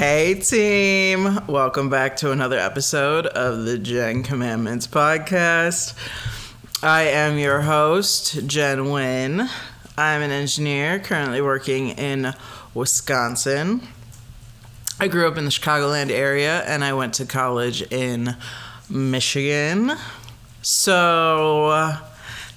Hey team, welcome back to another episode of the Jen Commandments podcast. I am your host, Jenn Wien. I'm an engineer currently working in Wisconsin. I grew up in the Chicagoland area and I went to college in Michigan. So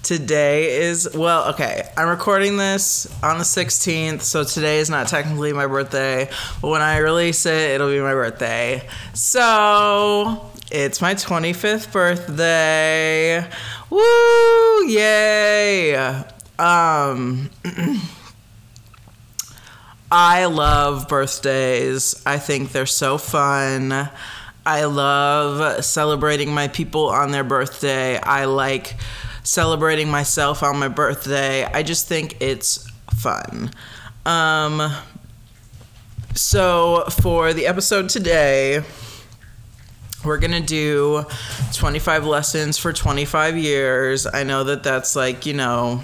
today is, well, okay, I'm recording this on the 16th, so today is not technically my birthday, but when I release it, it'll be my birthday. So it's my 25th birthday. Woo! Yay! I love birthdays. I think they're so fun. I love celebrating my people on their birthday. I like celebrating myself on my birthday. I just think it's fun. So for the episode today, we're going to do 25 lessons for 25 years. I know that that's like, you know,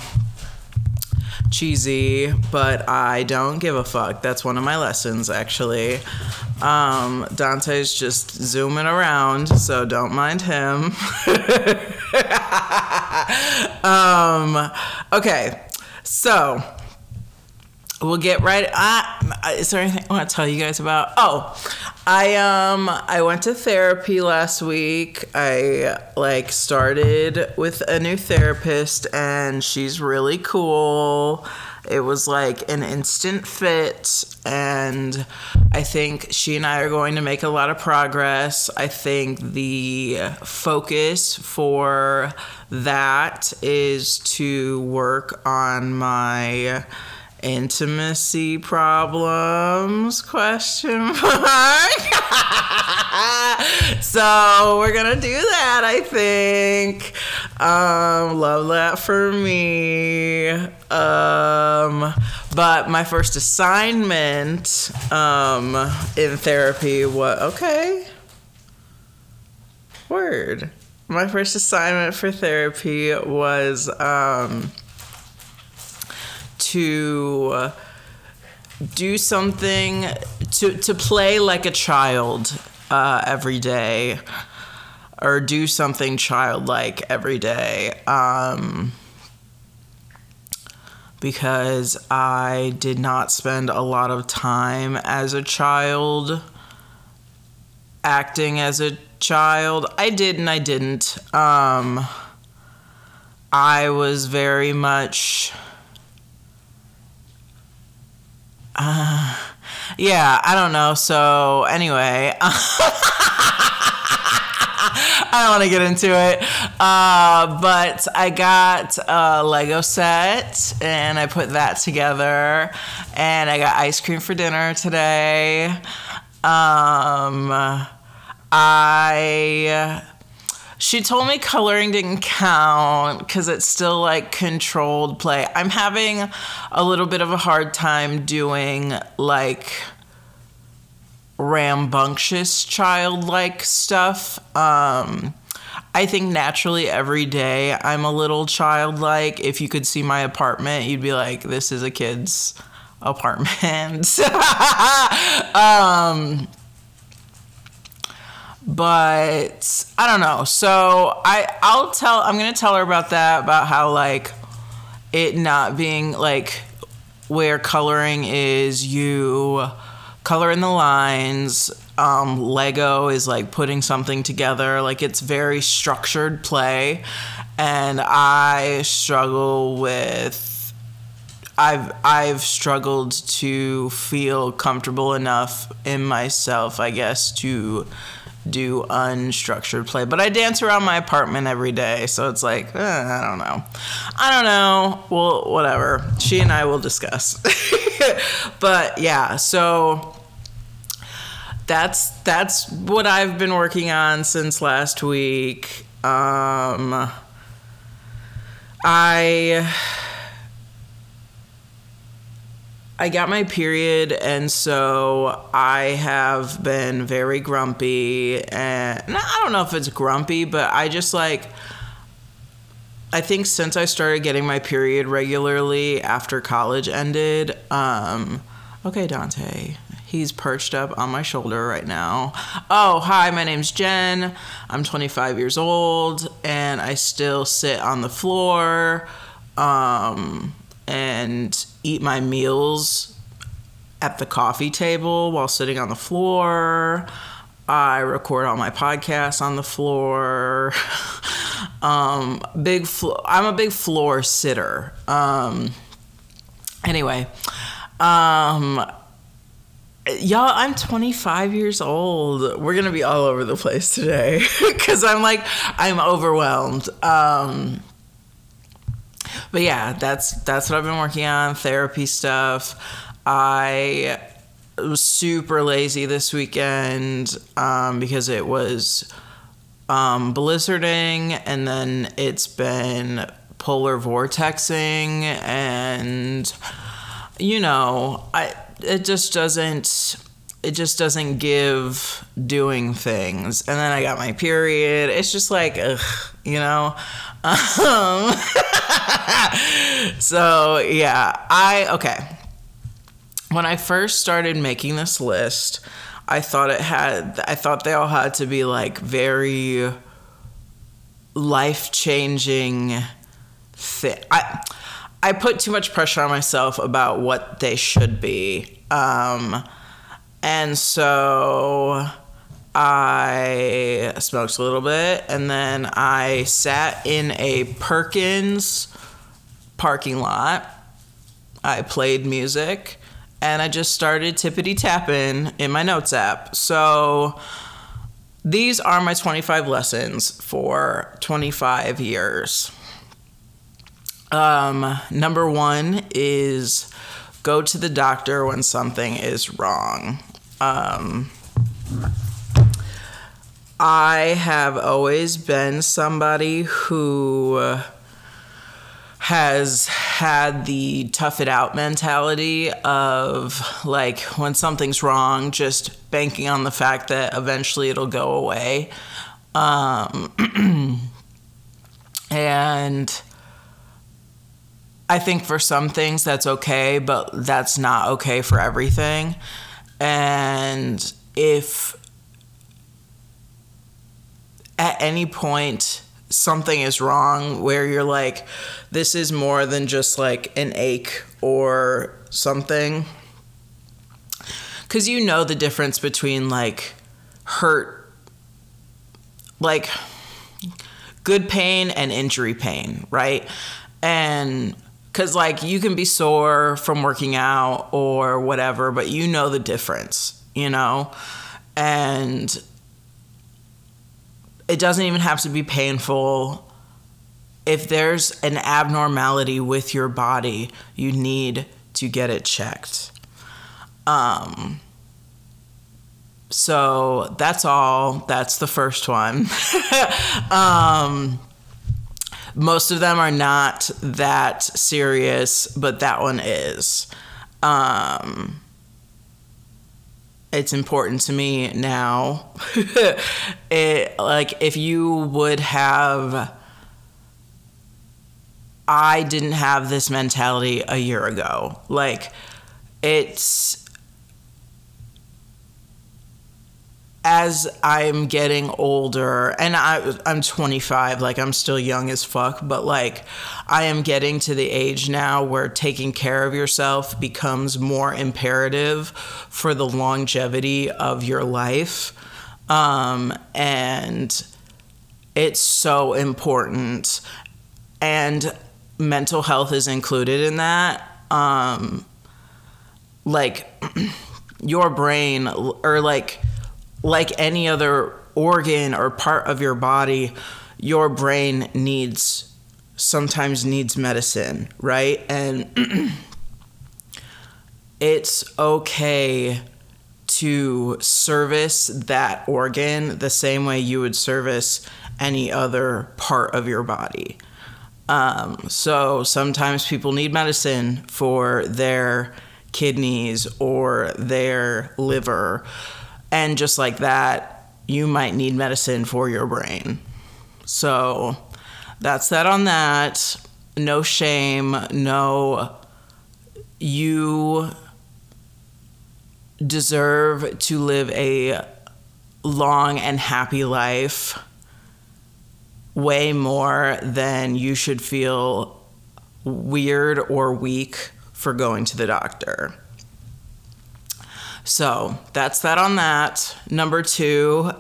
cheesy, but I don't give a fuck. That's one of my lessons, actually. Dante's just zooming around, so don't mind him. Okay, so we'll get right. Is there anything I want to tell you guys about? I went to therapy last week. I started with a new therapist, and she's really cool. It was like an instant fit, and I think she and I are going to make a lot of progress. I think the focus for that is to work on my intimacy problems, ? So we're gonna do that, I think. Love that for me. But my first assignment in therapy was, my first assignment for therapy was to do something, to play like a child every day, or do something childlike every day, because I did not spend a lot of time as a child acting as a child. I didn't. I was very much... yeah, I don't know. So anyway, I don't want to get into it. But I got a Lego set and I put that together, and I got ice cream for dinner today. She told me coloring didn't count because it's still like controlled play. I'm having a little bit of a hard time doing like rambunctious childlike stuff. I think naturally every day I'm a little childlike. If you could see my apartment, you'd be like, this is a kid's apartment. But I don't know. So I'm going to tell her about that, about how like it not being like where coloring is, you color in the lines. Lego is like putting something together. Like it's very structured play. And I struggle with, I've struggled to feel comfortable enough in myself, I guess, to do unstructured play. But I dance around my apartment every day, so it's like, I don't know. Well, whatever. She and I will discuss. But yeah, so that's what I've been working on since last week. I got my period, and so I have been very grumpy, and I don't know if it's grumpy, but I just I think since I started getting my period regularly after college ended, okay, Dante, He's perched up on my shoulder right now. Oh, hi, my name's Jen. I'm 25 years old, and I still sit on the floor and eat my meals at the coffee table while sitting on the floor. I record all my podcasts on the floor. I'm a big floor sitter. Y'all, I'm 25 years old. We're going to be all over the place today because I'm overwhelmed. But yeah, that's what I've been working on, therapy stuff. I was super lazy this weekend because it was blizzarding, and then it's been polar vortexing, and it just doesn't give doing things. And then I got my period. It's just like, ugh, so yeah, okay. When I first started making this list, I thought they all had to be like very life-changing things. I put too much pressure on myself about what they should be. And so I smoked a little bit, and then I sat in a Perkins parking lot. I played music, and I just started tippity-tapping in my notes app. So these are my 25 lessons for 25 years. Number one is go to the doctor when something is wrong. I have always been somebody who has had the tough it out mentality of like, when something's wrong, just banking on the fact that eventually it'll go away. And I think for some things that's okay, but that's not okay for everything. And if at any point something is wrong where you're like, this is more than just like an ache or something, 'cause the difference between like hurt, like good pain and injury pain, right? And 'cause like you can be sore from working out or whatever, but the difference, and it doesn't even have to be painful. If there's an abnormality with your body, you need to get it checked. So that's all. That's the first one. Most of them are not that serious, but that one is. It's important to me now. If you would have, I didn't have this mentality a year ago. As I'm getting older, and I'm 25, I'm still young as fuck, but I am getting to the age now where taking care of yourself becomes more imperative for the longevity of your life. And it's so important. And mental health is included in that. Your brain, or like any other organ or part of your body, your brain sometimes needs medicine, right? And it's okay to service that organ the same way you would service any other part of your body. So sometimes people need medicine for their kidneys or their liver. And just like that, you might need medicine for your brain. So that's that on that. No shame. No, you deserve to live a long and happy life way more than you should feel weird or weak for going to the doctor. So that's that on that. Number two,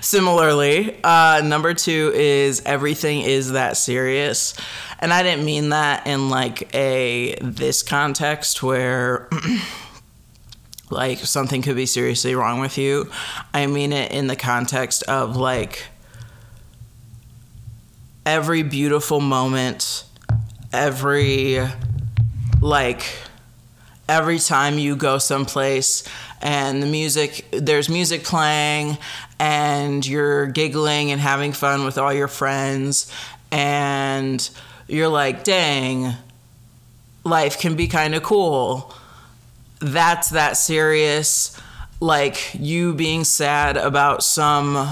similarly, number two is everything is that serious. And I didn't mean that in like this context where like something could be seriously wrong with you. I mean it in the context of like every beautiful moment, every time you go someplace and there's music playing and you're giggling and having fun with all your friends and you're like, dang, life can be kind of cool. That's that serious. Like you being sad about some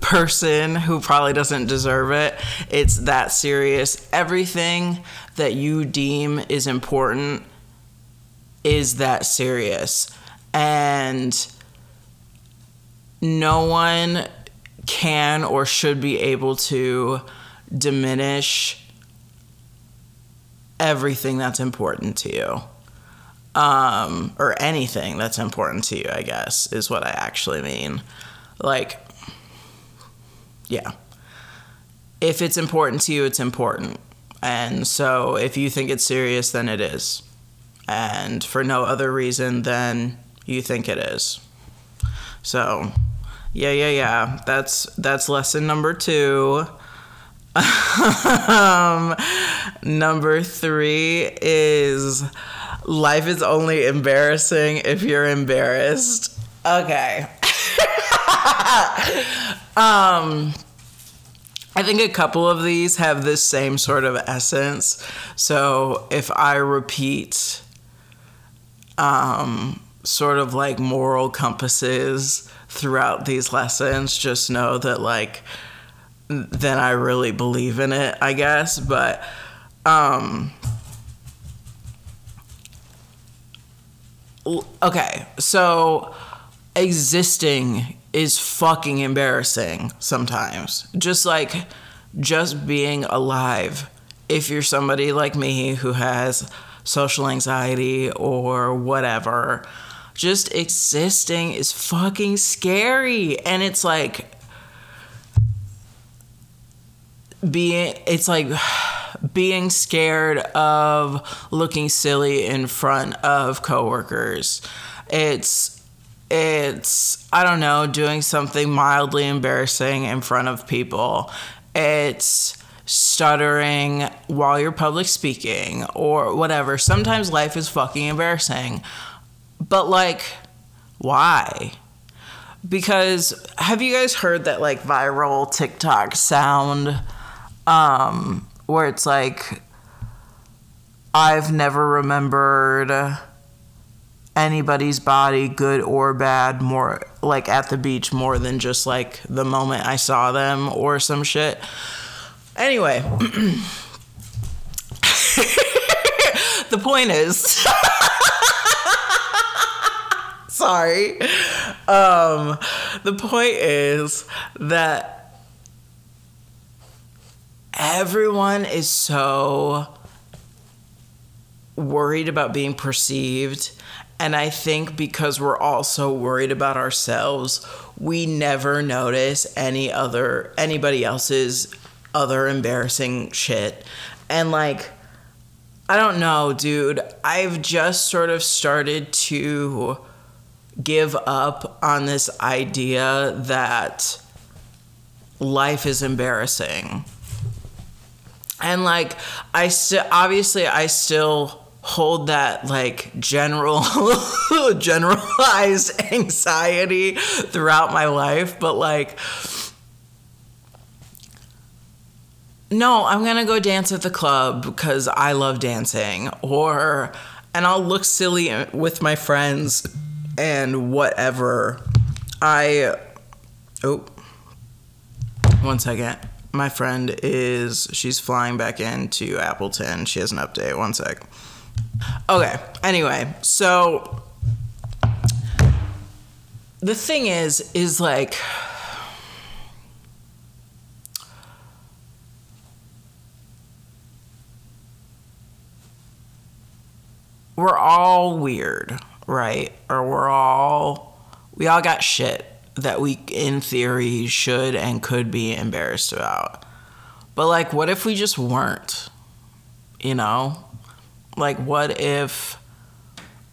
person who probably doesn't deserve it. It's that serious. Everything that you deem is important is that serious. And no one can or should be able to diminish everything that's important to you. Or anything that's important to you, I guess, is what I actually mean. Like, yeah. If it's important to you, it's important. And so if you think it's serious, then it is. And for no other reason than you think it is. So, yeah. That's lesson number two. Number three is life is only embarrassing if you're embarrassed. Okay. I think a couple of these have this same sort of essence. So if I repeat sort of like moral compasses throughout these lessons, just know that like then I really believe in it, I guess. But okay, so existing is fucking embarrassing sometimes. Just being alive. If you're somebody like me who has social anxiety or whatever, just existing is fucking scary. And it's like being scared of looking silly in front of coworkers. It's I don't know, doing something mildly embarrassing in front of people. It's stuttering while you're public speaking or whatever. Sometimes life is fucking embarrassing. But like, why? Because have you guys heard that like viral TikTok sound where it's like, I've never remembered anybody's body, good or bad, more like at the beach more than just like the moment I saw them or some shit. Anyway, the point is, sorry. The point is that everyone is so worried about being perceived. And I think because we're all so worried about ourselves, we never notice anybody else's other embarrassing shit. And like, I don't know, dude, I've just sort of started to give up on this idea that life is embarrassing. And like, I still hold that like generalized anxiety throughout my life. But like, no, I'm going to go dance at the club because I love dancing, and I'll look silly with my friends and whatever. Oh, one second. My friend she's flying back into Appleton. She has an update. One sec. Okay. Anyway, so the thing is like, we're all weird, right? Or we all got shit that we, in theory, should and could be embarrassed about. But, like, what if we just weren't, you know? Like, what if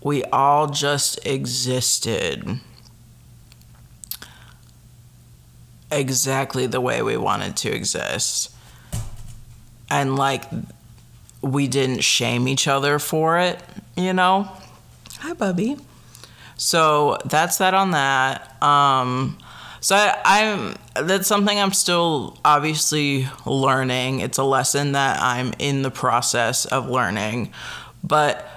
we all just existed exactly the way we wanted to exist? And, like, we didn't shame each other for it, you know? Hi, Bubby. So that's that on that. That's something I'm still obviously learning. It's a lesson that I'm in the process of learning. But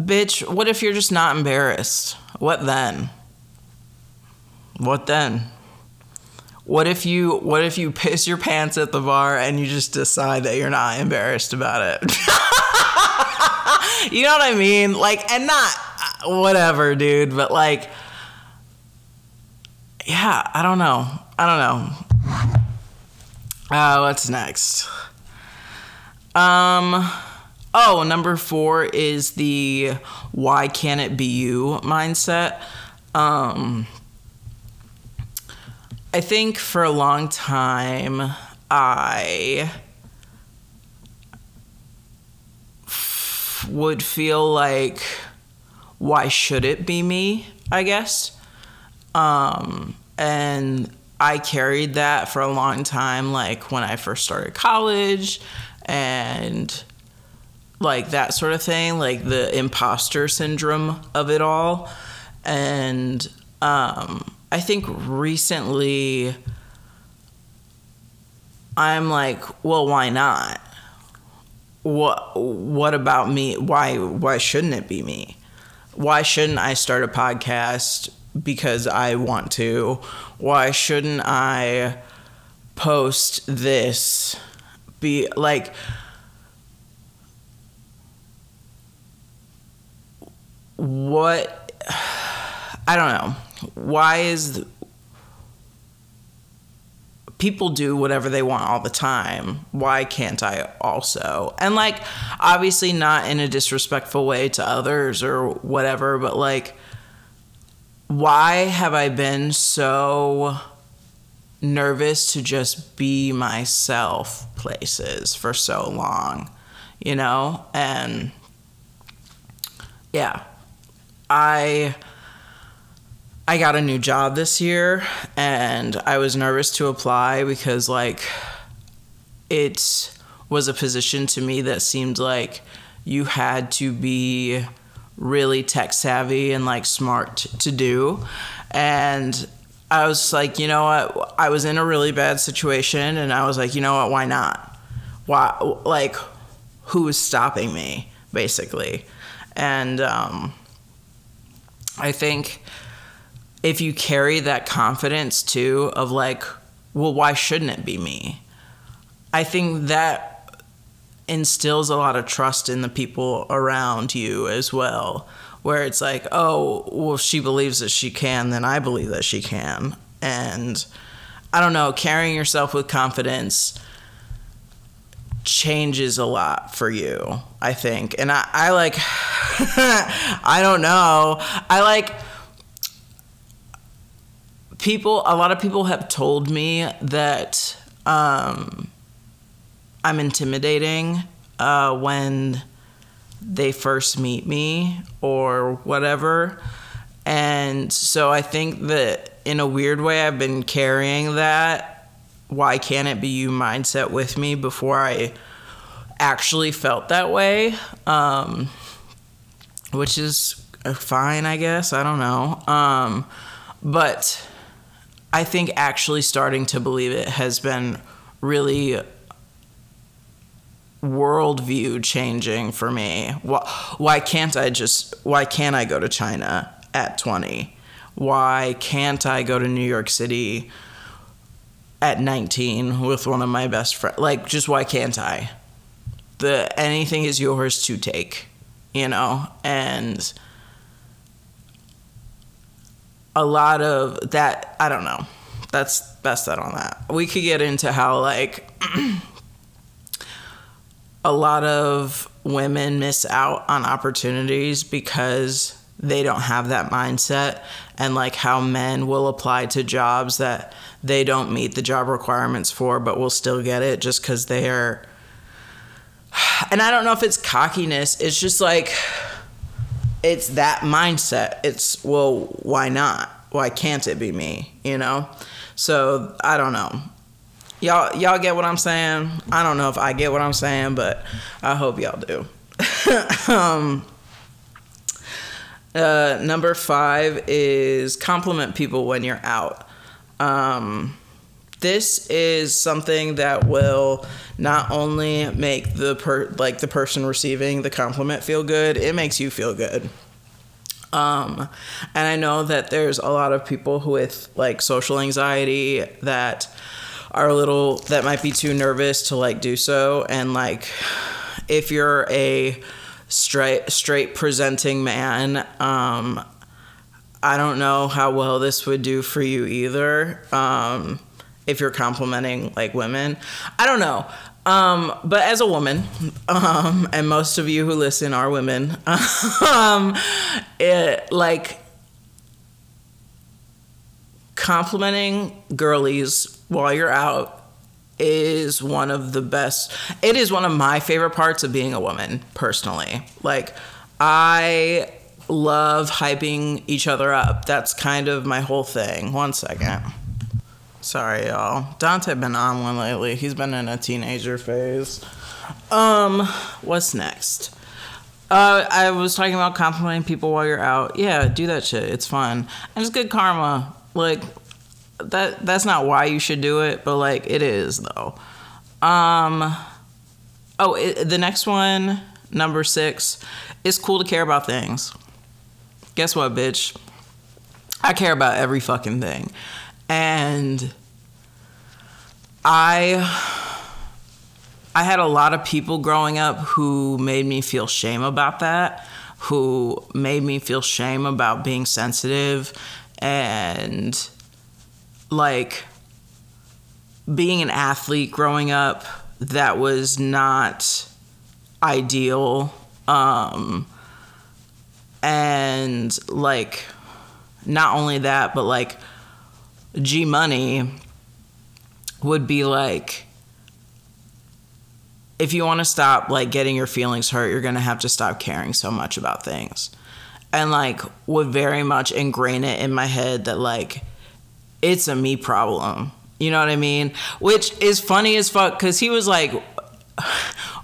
bitch, what if you're just not embarrassed? What then? What then? What if you piss your pants at the bar and you just decide that you're not embarrassed about it? You know what I mean? Like, and not whatever, dude, but like, yeah, I don't know. What's next? Number 4 is the why can't it be you mindset. I think for a long time, I would feel like, why should it be me, I guess? And I carried that for a long time, like when I first started college and like that sort of thing, like the imposter syndrome of it all. And I think recently I'm like, well, why not? What about me? Why shouldn't it be me? Why shouldn't I start a podcast because I want to? Why shouldn't I post this? Be like, what? I don't know. Why is people do whatever they want all the time. Why can't I also? And like, obviously not in a disrespectful way to others or whatever, but like, why have I been so nervous to just be myself places for so long, you know? And yeah, I got a new job this year and I was nervous to apply because like it was a position to me that seemed like you had to be really tech savvy and like smart to do. And I was like, you know what? I was in a really bad situation and I was like, you know what? Why not? Why? Like, who is stopping me basically? And I think if you carry that confidence too of like, well, why shouldn't it be me? I think that instills a lot of trust in the people around you as well, where it's like, oh, well, she believes that she can, then I believe that she can. And I don't know, carrying yourself with confidence changes a lot for you, I think. And I like, I don't know. I like, a lot of people have told me that I'm intimidating when they first meet me or whatever. And so I think that in a weird way, I've been carrying that why can't it be you mindset with me before I actually felt that way, which is fine, I guess. I don't know. But I think actually starting to believe it has been really worldview changing for me. Why can't I go to China at 20? Why can't I go to New York City at 19 with one of my best friends? Like, just why can't I? Anything is yours to take, you know? And a lot of that. I don't know. That's best that on that. We could get into how, like, a lot of women miss out on opportunities because they don't have that mindset, and like how men will apply to jobs that they don't meet the job requirements for, but will still get it just because they are. And I don't know if it's cockiness. It's just like, it's that mindset. It's, well, why not? Why can't it be me? You know? So I don't know. Y'all get what I'm saying? I don't know if I get what I'm saying, but I hope y'all do. Number 5 is compliment people when you're out. This is something that will not only make the person receiving the compliment feel good, it makes you feel good. And I know that there's a lot of people with like social anxiety that are that might be too nervous to like do so. And like, if you're a straight presenting man, I don't know how well this would do for you either. If you're complimenting like women, I don't know. But as a woman, and most of you who listen are women, complimenting girlies while you're out is one of the best. It is one of my favorite parts of being a woman, personally. Like, I love hyping each other up. That's kind of my whole thing. One second. Sorry, y'all. Dante been on one lately. He's been in a teenager phase. What's next? I was talking about complimenting people while you're out. Yeah, do that shit. It's fun. And it's good karma. Like, that's not why you should do it, but like it is though. The next one, number 6, it's cool to care about things. Guess what, bitch? I care about every fucking thing. And I had a lot of people growing up who made me feel shame about that, who made me feel shame about being sensitive and like being an athlete growing up. That was not ideal. And like, not only that, but like G-Money would be like, if you want to stop like getting your feelings hurt, you're going to have to stop caring so much about things. And like would very much ingrain it in my head that like, it's a me problem. You know what I mean? Which is funny as fuck, because he was like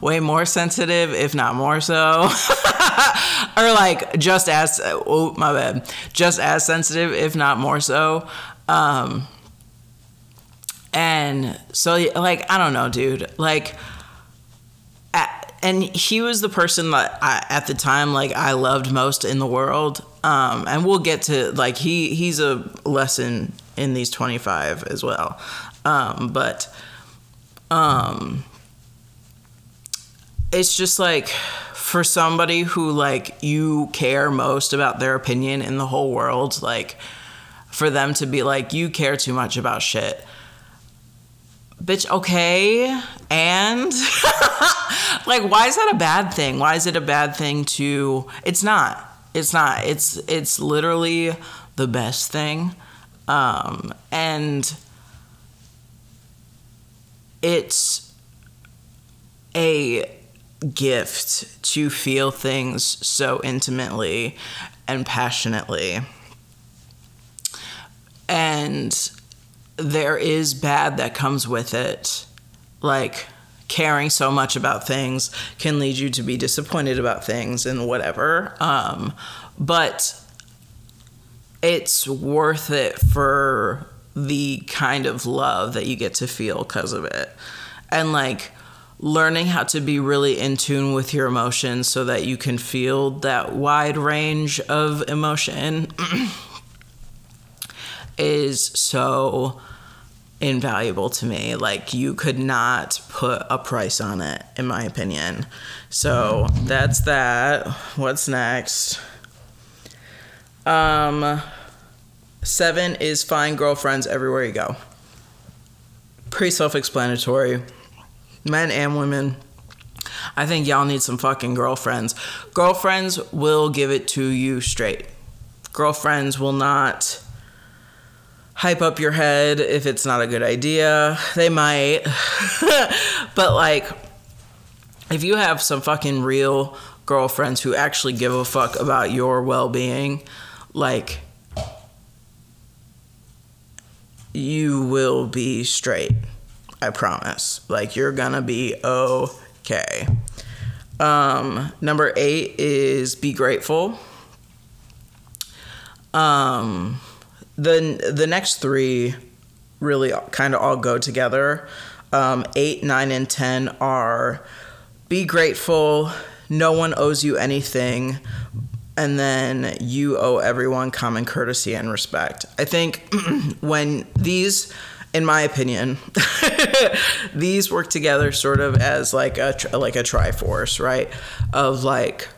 way more sensitive, if not more so. Or like just as sensitive, if not more so. And so like, I don't know, dude, like, and he was the person that I, at the time, like I loved most in the world. And we'll get to like, he's a lesson in these 25 as well. It's just like, for somebody who like you care most about their opinion in the whole world, like for them to be like, you care too much about shit. Bitch, okay. And like, why is that a bad thing? Why is it a bad thing to, it's not, it's literally the best thing. And it's a gift to feel things so intimately and passionately. And there is bad that comes with it. Like, caring so much about things can lead you to be disappointed about things and whatever. But it's worth it for the kind of love that you get to feel because of it. And like learning how to be really in tune with your emotions so that you can feel that wide range of emotion is so invaluable to me. Like you could not put a price on it, in my opinion. So that's that. What's next? 7 is find girlfriends everywhere you go. Pretty self-explanatory. Men and women. I think y'all need some fucking girlfriends. Girlfriends will give it to you straight. Girlfriends will not hype up your head if it's not a good idea. They might. But like, if you have some fucking real girlfriends who actually give a fuck about your well-being, like, you will be straight. I promise. Like, you're gonna be okay. Number 8 is be grateful. The next 3 really kind of all go together. 8, 9, and 10 are be grateful. No one owes you anything. And then you owe everyone common courtesy and respect. I think when these, in my opinion, these work together sort of as like a triforce, right? Of like,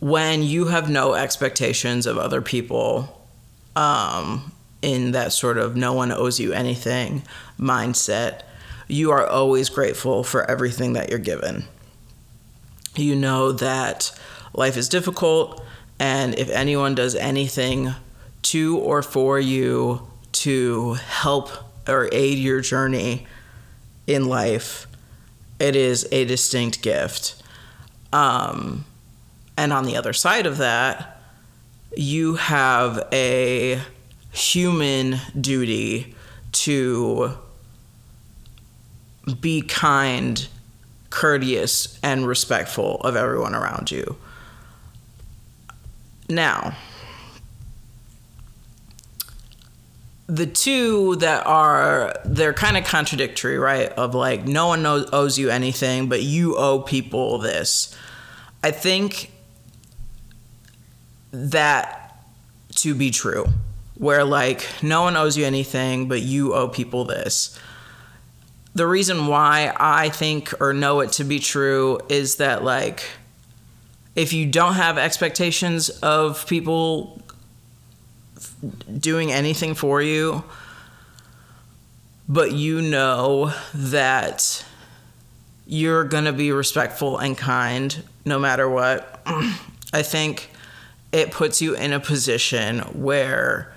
when you have no expectations of other people, in that sort of no one owes you anything mindset, you are always grateful for everything that you're given. You know that life is difficult, and if anyone does anything to or for you to help or aid your journey in life, it is a distinct gift. And on the other side of that, you have a human duty to be kind, courteous, and respectful of everyone around you. Now, the 2 that are, they're kind of contradictory, right? Of like, no one owes you anything, but you owe people this. I think that to be true, where like, no one owes you anything, but you owe people this. The reason why I think or know it to be true is that, like, if you don't have expectations of people doing anything for you, but you know that you're going to be respectful and kind no matter what, I think it puts you in a position where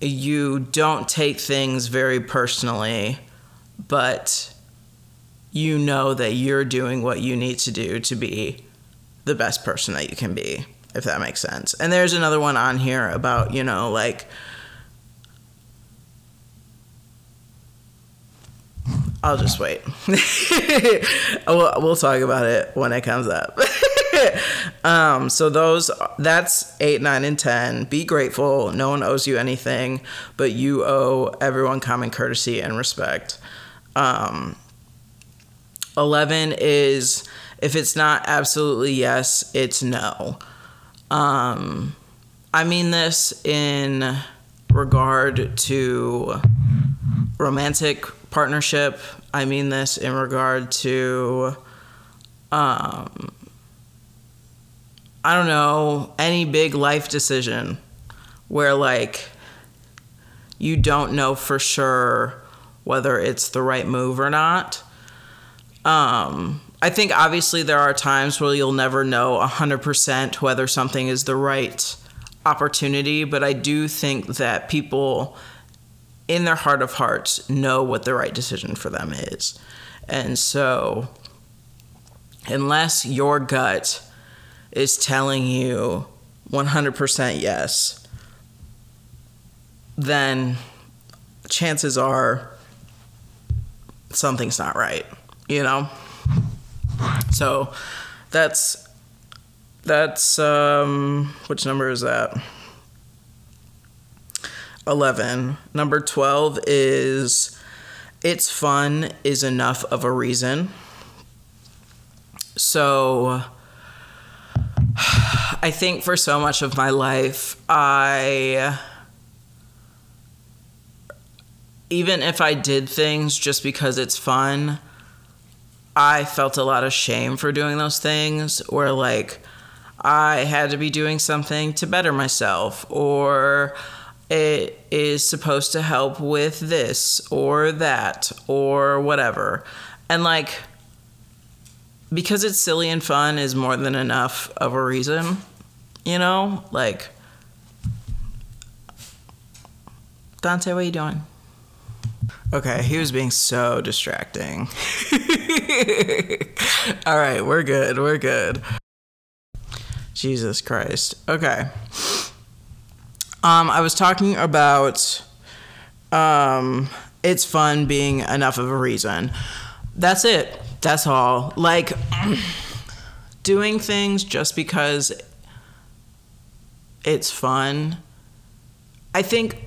you don't take things very personally, but you know that you're doing what you need to do to be the best person that you can be, if that makes sense. And there's another one on here about, you know, like, I'll just wait. We'll talk about it when it comes up. So that's 8, 9, and 10. Be grateful. No one owes you anything, but you owe everyone common courtesy and respect. 11 is, if it's not absolutely yes, it's no. I mean this in regard to romantic partnership. I mean this in regard to, I don't know, any big life decision where like you don't know for sure whether it's the right move or not. I think obviously there are times where you'll never know 100% whether something is the right opportunity, but I do think that people in their heart of hearts know what the right decision for them is. And so unless your gut is telling you 100% yes, then chances are something's not right, you know? So that's which number is that? 11. Number 12 is, it's fun is enough of a reason. So I think for so much of my life, even if I did things just because it's fun, I felt a lot of shame for doing those things, where like I had to be doing something to better myself, or it is supposed to help with this or that or whatever. And like, because it's silly and fun is more than enough of a reason, you know? Like, Dante, what are you doing? Okay, he was being so distracting. All right, we're good. Jesus Christ. Okay. I was talking about it's fun being enough of a reason. That's it. That's all. Like, doing things just because it's fun. I think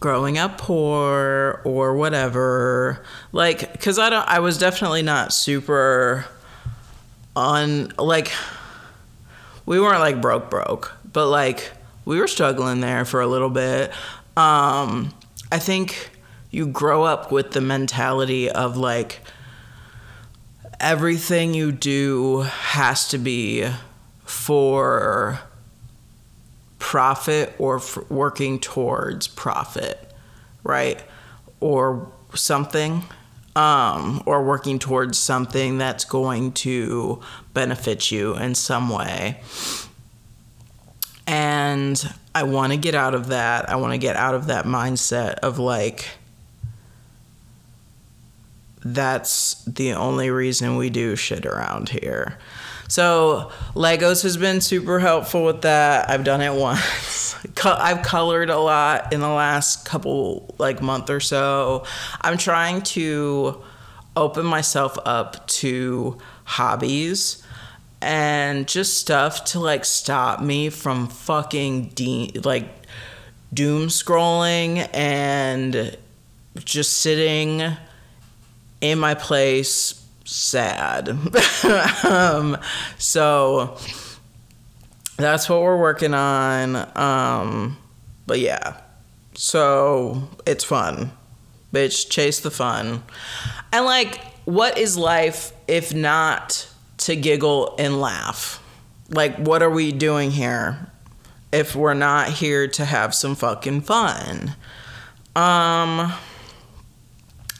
growing up poor or whatever, like, 'cause I was definitely not super on, like, we weren't like broke. But, like, we were struggling there for a little bit. I think you grow up with the mentality of, like, everything you do has to be for profit or for working towards profit, right? Or something, or working towards something that's going to benefit you in some way. And I want to get out of that. I want to get out of that mindset of like, that's the only reason we do shit around here. So Legos has been super helpful with that. I've done it once. I've colored a lot in the last couple, like, month or so. I'm trying to open myself up to hobbies and just stuff to, like, stop me from fucking doom scrolling and just sitting in my place sad. So that's what we're working on. But yeah, so it's fun. Bitch, chase the fun. And, like, what is life if not to giggle and laugh? Like, what are we doing here if we're not here to have some fucking fun?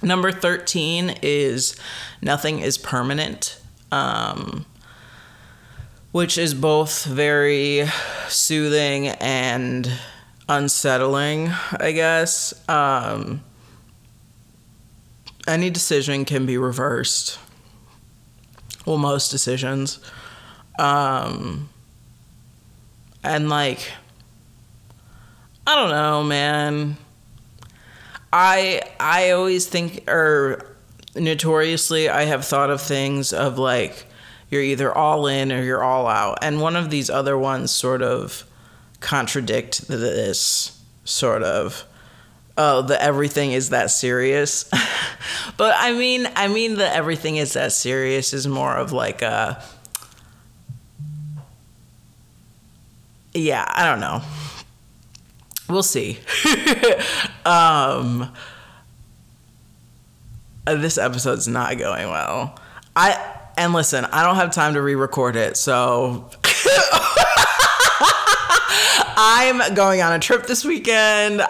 Number 13 is nothing is permanent, which is both very soothing and unsettling, I guess. Any decision can be reversed. Well, most decisions. And, like, I don't know, man. I always think, or notoriously, I have thought of things of, like, you're either all in or you're all out. And one of these other ones sort of contradict this sort of, oh, the everything is that serious. But I mean the everything is that serious is more of like a, yeah, I don't know. We'll see. This episode's not going well. And listen, I don't have time to re-record it, so I'm going on a trip this weekend.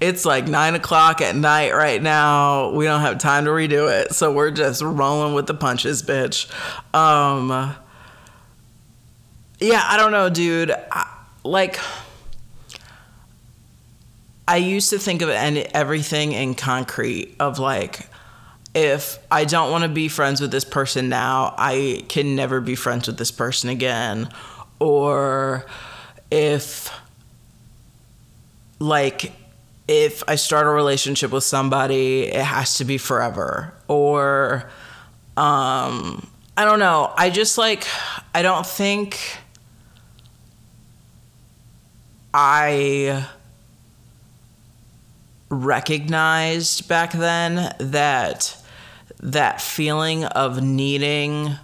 It's like 9:00 at night right now. We don't have time to redo it. So we're just rolling with the punches, bitch. Yeah, I don't know, dude. I used to think of everything in concrete of like, if I don't want to be friends with this person now, I can never be friends with this person again. Or if I start a relationship with somebody, it has to be forever. Or, I don't know. I just, like, I don't think I recognized back then that feeling of needing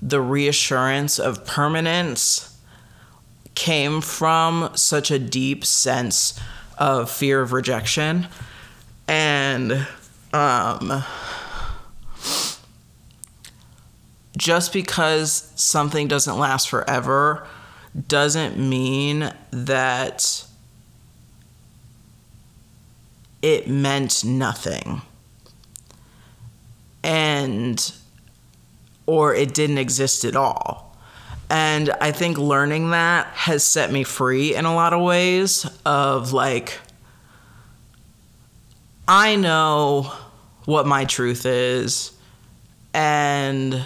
the reassurance of permanence came from such a deep sense of fear of rejection. And just because something doesn't last forever doesn't mean that it meant nothing, and or it didn't exist at all. And I think learning that has set me free in a lot of ways of like, I know what my truth is, and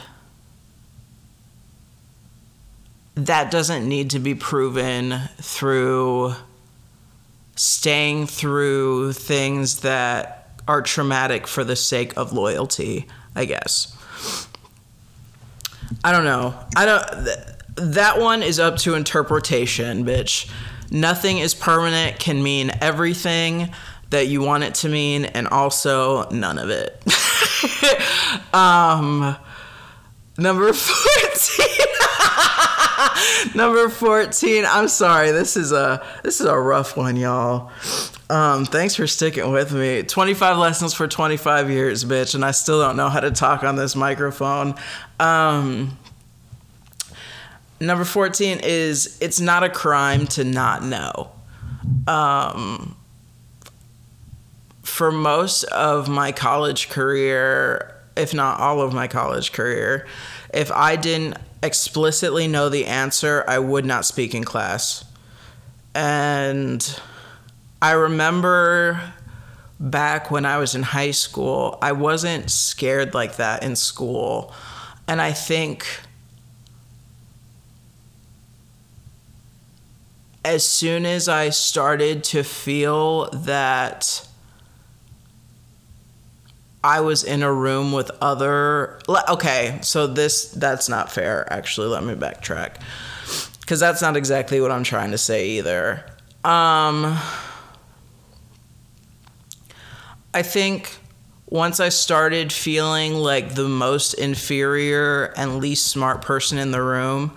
that doesn't need to be proven through staying through things that are traumatic for the sake of loyalty, I guess. I don't know. That one is up to interpretation, bitch. Nothing is permanent can mean everything that you want it to mean, and also none of it. Number 14. Number 14. I'm sorry. This is a rough one, y'all. Thanks for sticking with me. 25 lessons for 25 years, bitch. And I still don't know how to talk on this microphone. Number 14 is, it's not a crime to not know. For most of my college career, if not all of my college career, if I didn't explicitly know the answer, I would not speak in class. And I remember back when I was in high school, I wasn't scared like that in school. And I think as soon as I started to feel that I was in a room with other... Okay, so that's not fair, actually. Let me backtrack. Because that's not exactly what I'm trying to say either. I think once I started feeling like the most inferior and least smart person in the room,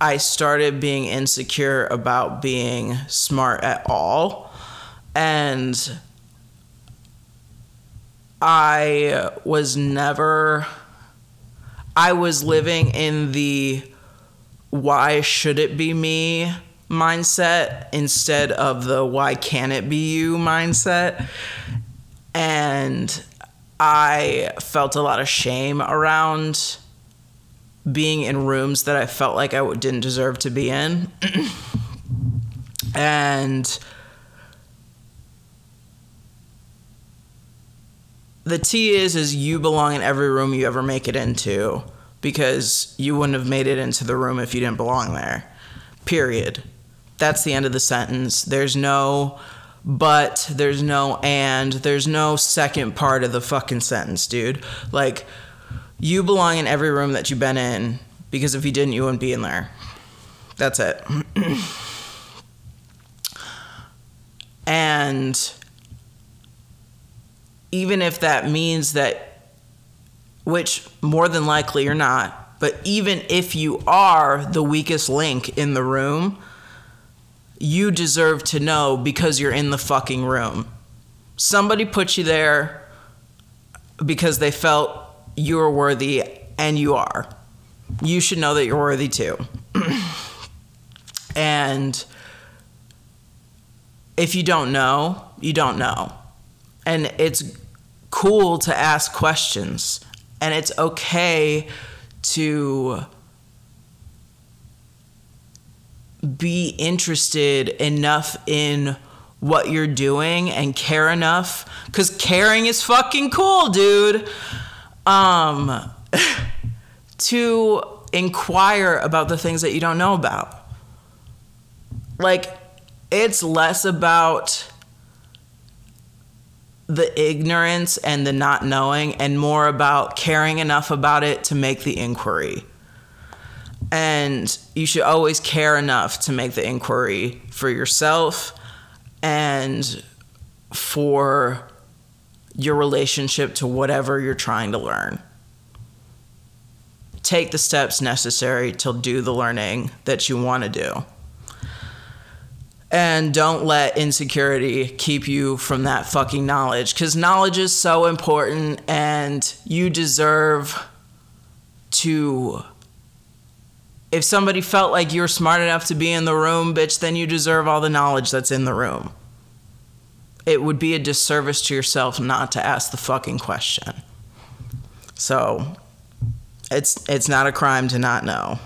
I started being insecure about being smart at all. And I was living in the why should it be me mindset instead of the why can't it be you mindset. And I felt a lot of shame around being in rooms that I felt like I didn't deserve to be in. And the T is you belong in every room you ever make it into, because you wouldn't have made it into the room if you didn't belong there. Period. That's the end of the sentence. There's no but, there's no and, there's no second part of the fucking sentence, dude. Like, you belong in every room that you've been in, because if you didn't, you wouldn't be in there. That's it. And even if that means that, which more than likely you're not, but even if you are the weakest link in the room, you deserve to know because you're in the fucking room. Somebody put you there because they felt you were worthy, and you are. You should know that you're worthy too. And if you don't know, you don't know. And it's cool to ask questions, and it's okay to be interested enough in what you're doing and care enough, because caring is fucking cool, dude. To inquire about the things that you don't know about. Like, it's less about the ignorance and the not knowing, and more about caring enough about it to make the inquiry. And you should always care enough to make the inquiry for yourself and for your relationship to whatever you're trying to learn. Take the steps necessary to do the learning that you want to do. And don't let insecurity keep you from that fucking knowledge, because knowledge is so important, and you deserve to, if somebody felt like you're smart enough to be in the room, bitch, then you deserve all the knowledge that's in the room. It would be a disservice to yourself not to ask the fucking question. So it's not a crime to not know.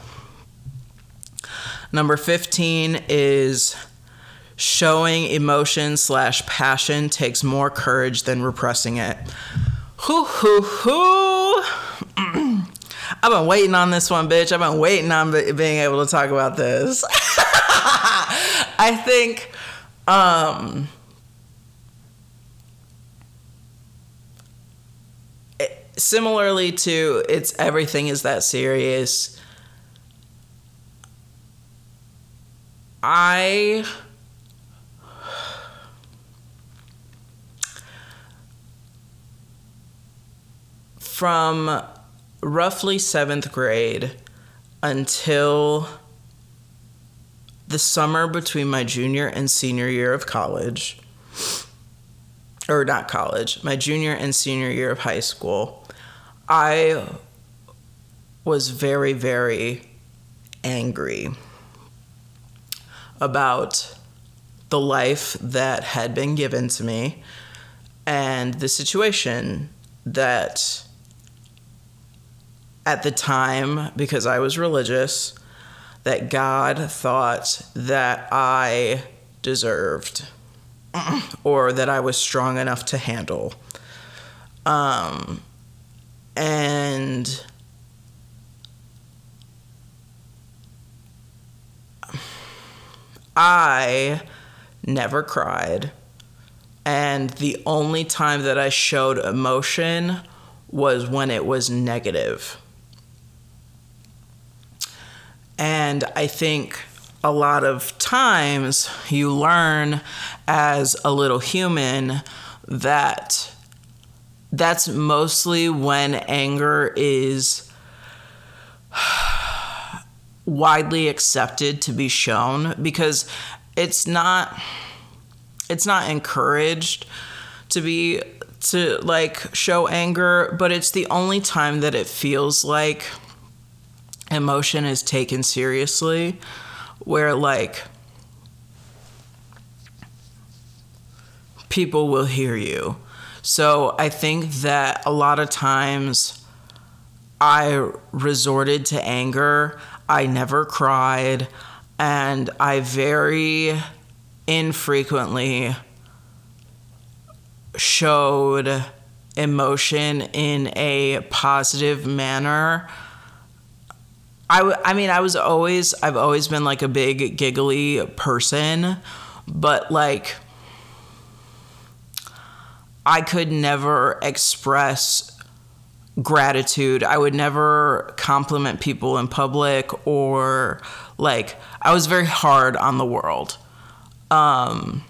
Number 15 is showing emotion/passion takes more courage than repressing it. I've been waiting on this one, bitch. I've been waiting on being able to talk about this. I think similarly to It's Everything Is That Serious, From roughly 7th grade until the summer between my junior and senior year of college, or not college, my junior and senior year of high school, I was very, very angry about the life that had been given to me and the situation that, at the time, because I was religious, that God thought that I deserved or that I was strong enough to handle. And I never cried. And the only time that I showed emotion was when it was negative. And I think a lot of times you learn as a little human that that's mostly when anger is widely accepted to be shown, because it's not encouraged to show anger, but it's the only time that it feels like emotion is taken seriously, where like people will hear you. So I think that a lot of times I resorted to anger. I never cried, and I very infrequently showed emotion in a positive manner. I've always been like a big giggly person, but like I could never express gratitude. I would never compliment people in public, or like I was very hard on the world. And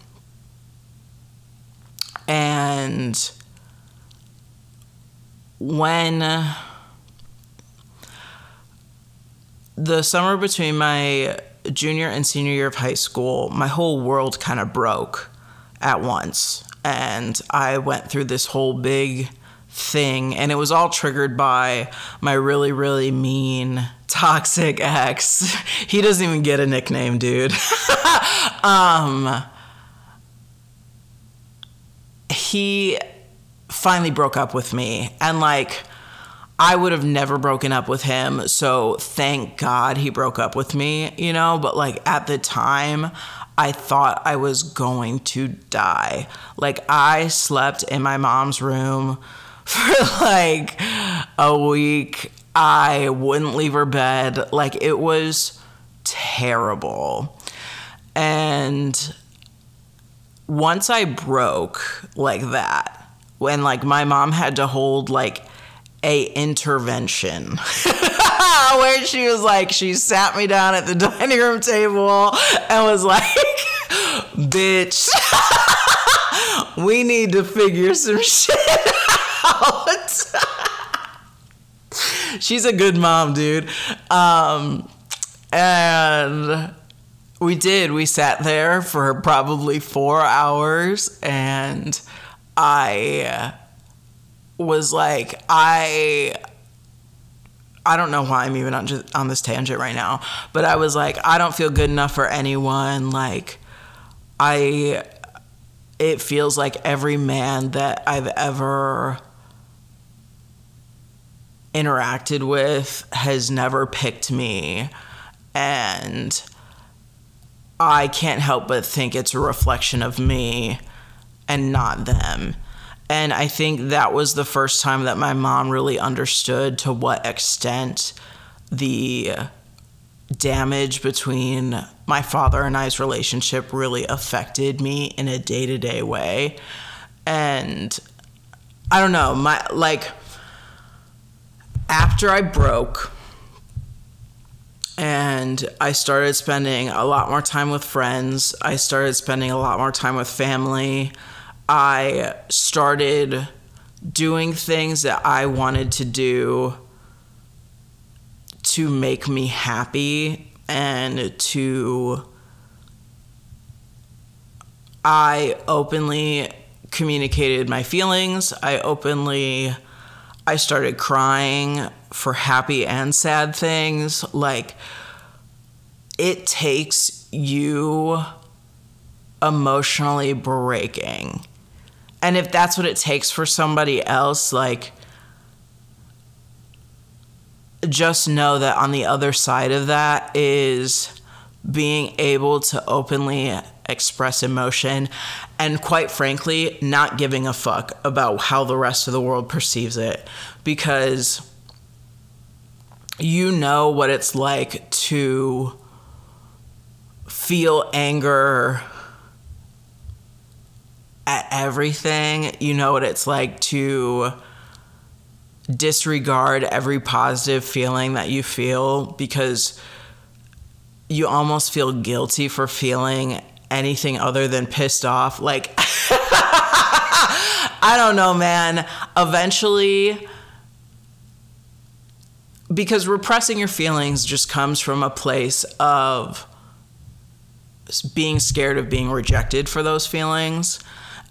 when the summer between my junior and senior year of high school, my whole world kind of broke at once. And I went through this whole big thing, and it was all triggered by my really, really mean, toxic ex. He doesn't even get a nickname, dude. He finally broke up with me, and like, I would have never broken up with him, so thank God he broke up with me, you know? But like at the time, I thought I was going to die. Like I slept in my mom's room for like a week. I wouldn't leave her bed. Like it was terrible. And once I broke like that, when like my mom had to hold like a intervention where she was like, she sat me down at the dining room table and was like, bitch, we need to figure some shit out. She's a good mom, dude. And we sat there for probably 4 hours, and I was like, I I don't know why I'm even on this tangent right now, but I was like, I don't feel good enough for anyone. Like, it feels like every man that I've ever interacted with has never picked me. And I can't help but think it's a reflection of me and not them. And I think that was the first time that my mom really understood to what extent the damage between my father and I's relationship really affected me in a day-to-day way. And I don't know, after I broke and I started spending a lot more time with friends, I started spending a lot more time with family, I started doing things that I wanted to do to make me happy and I openly communicated my feelings. I started crying for happy and sad things. Like, it takes you emotionally breaking. And if that's what it takes for somebody else, like, just know that on the other side of that is being able to openly express emotion and, quite frankly, not giving a fuck about how the rest of the world perceives it, because you know what it's like to feel anger at everything. You know what it's like to disregard every positive feeling that you feel, because you almost feel guilty for feeling anything other than pissed off. Like, I don't know, man. Eventually, because repressing your feelings just comes from a place of being scared of being rejected for those feelings.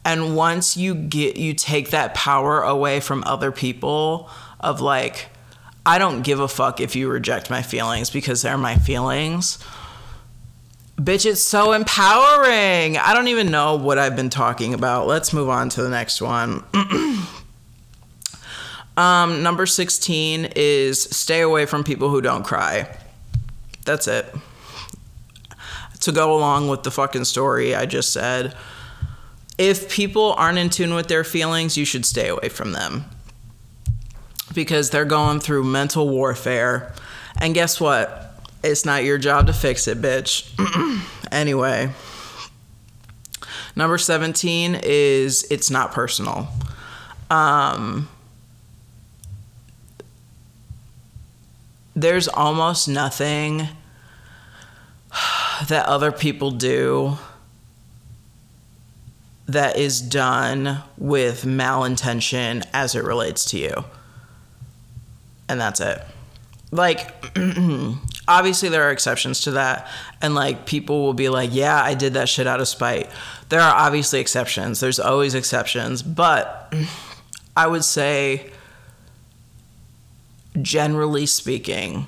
And once you take that power away from other people of, like, I don't give a fuck if you reject my feelings because they're my feelings. Bitch, it's so empowering. I don't even know what I've been talking about. Let's move on to the next one. Number 16 is stay away from people who don't cry. That's it. To go along with the fucking story I just said, if people aren't in tune with their feelings, you should stay away from them, because they're going through mental warfare. And guess what? It's not your job to fix it, bitch. Anyway, number 17 is it's not personal. There's almost nothing that other people do that is done with malintention as it relates to you. And that's it. Like, obviously there are exceptions to that. And, like, people will be like, yeah, I did that shit out of spite. There are obviously exceptions. There's always exceptions. But I would say, generally speaking,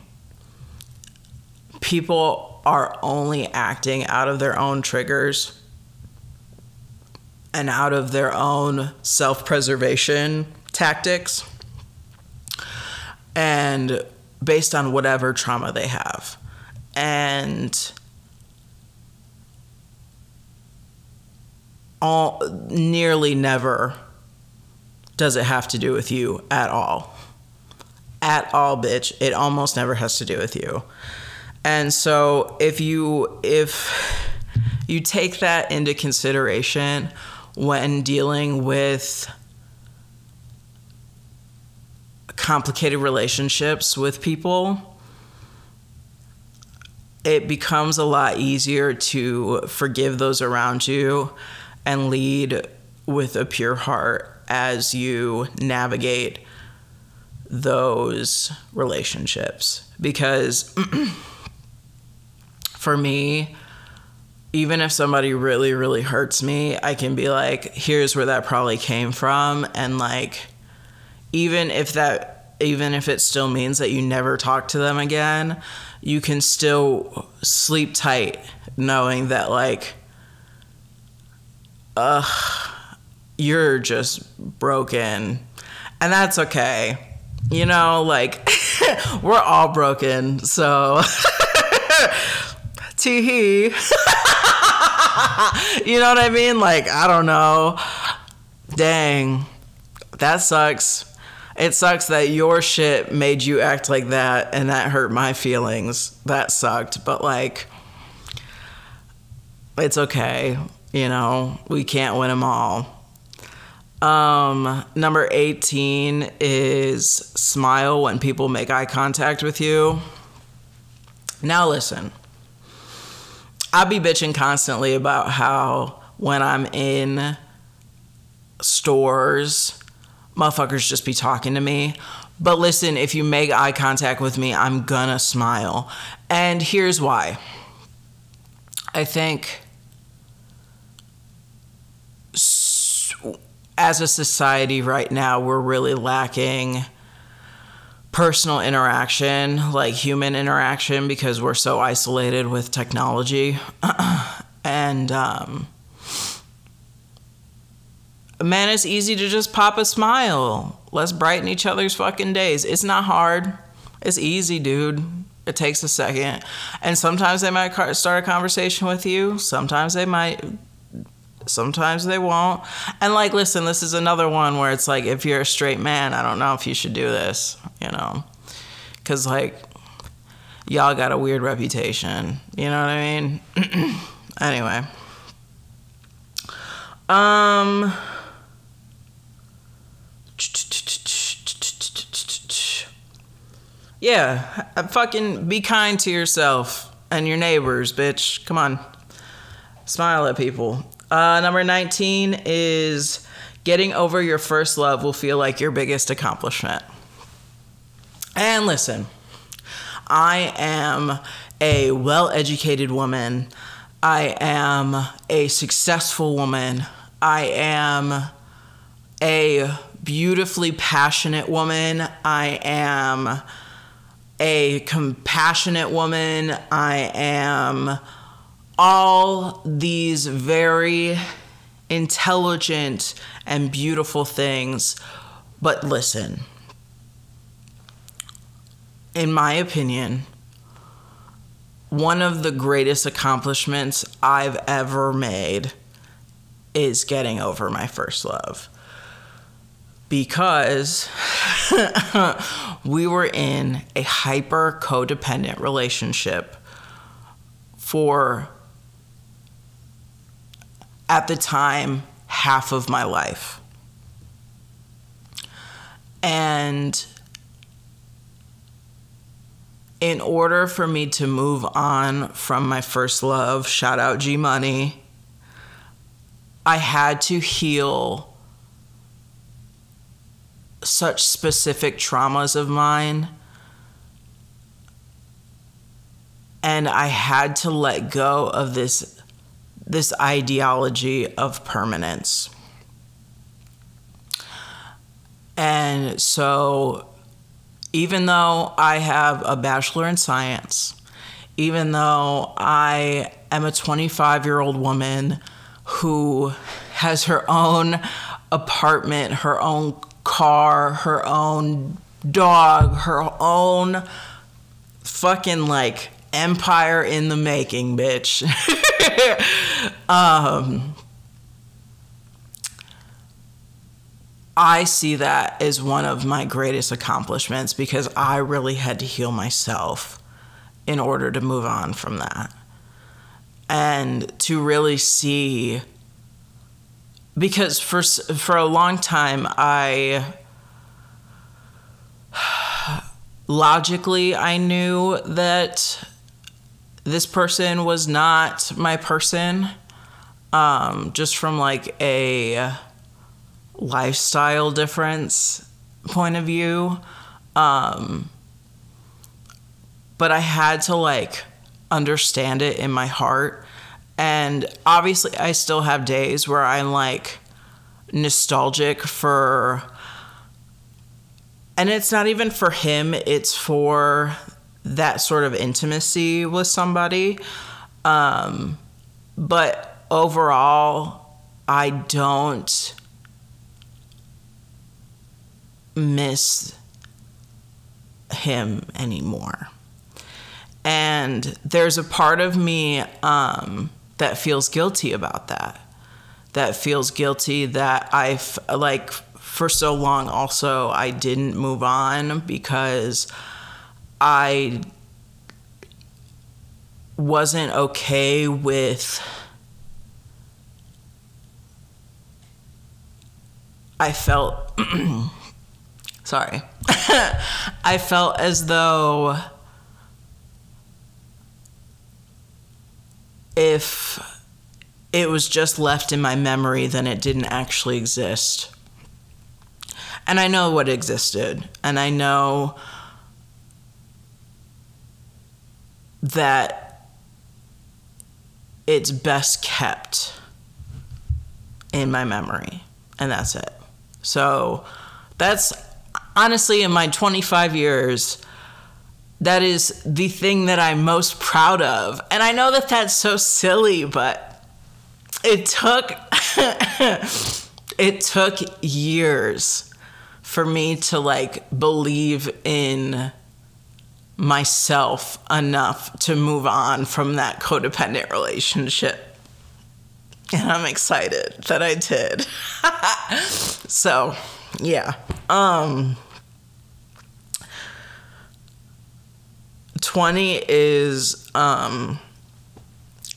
people are only acting out of their own triggers and out of their own self-preservation tactics and based on whatever trauma they have. And nearly never does it have to do with you at all. At all, bitch. It almost never has to do with you. And so if you take that into consideration when dealing with complicated relationships with people, it becomes a lot easier to forgive those around you and lead with a pure heart as you navigate those relationships. Because for me, even if somebody really, really hurts me, I can be like, here's where that probably came from. And, like, even if that even if it still means that you never talk to them again, you can still sleep tight knowing that, like, you're just broken. And that's okay. You know, like, we're all broken, so... Tee-hee. You know what I mean? Like, I don't know. Dang. That sucks. It sucks that your shit made you act like that and that hurt my feelings. That sucked. But, like, it's okay. You know, we can't win them all. Number 18 is smile when people make eye contact with you. Now listen, I be bitching constantly about how when I'm in stores, motherfuckers just be talking to me. But listen, if you make eye contact with me, I'm gonna smile. And here's why. I think as a society right now, we're really lacking personal interaction, like human interaction, because we're so isolated with technology. And man, it's easy to just pop a smile. Let's brighten each other's fucking days. It's not hard. It's easy, dude. It takes a second. And sometimes they might start a conversation with you. Sometimes they might... Sometimes they won't. And, like, listen, this is another one where it's like, if you're a straight man, I don't know if you should do this, you know, because, like, y'all got a weird reputation, you know what I mean? Anyway. Yeah, fucking be kind to yourself and your neighbors, bitch. Come on. Smile at people. Number 19 is getting over your first love will feel like your biggest accomplishment. And listen, I am a well-educated woman. I am a successful woman. I am a beautifully passionate woman. I am a compassionate woman. I am... all these very intelligent and beautiful things. But listen, in my opinion, one of the greatest accomplishments I've ever made is getting over my first love. Because we were in a hyper codependent relationship for... at the time, half of my life. And in order for me to move on from my first love, shout out G-Money, I had to heal such specific traumas of mine. And I had to let go of this ideology of permanence. And so even though I have a bachelor in science, even though I am a 25-year-old woman who has her own apartment, her own car, her own dog, her own fucking, like, empire in the making, bitch. I see that as one of my greatest accomplishments because I really had to heal myself in order to move on from that. And to really see, because for a long time, I knew that this person was not my person, just from, like, a lifestyle difference point of view. But I had to, like, understand it in my heart. And obviously I still have days where I'm, like, nostalgic for And it's not even for him, it's for that sort of intimacy with somebody. But overall, I don't miss him anymore. And there's a part of me that feels guilty about that. That feels guilty that for so long also I didn't move on because I wasn't okay with, I felt as though if it was just left in my memory, then it didn't actually exist. And I know what existed. And I know that it's best kept in my memory. And that's it. So that's honestly, in my 25 years, that is the thing that I'm most proud of. And I know that that's so silly, but it took years for me to believe in myself enough to move on from that codependent relationship. And I'm excited that I did. So, yeah. 20 is, oh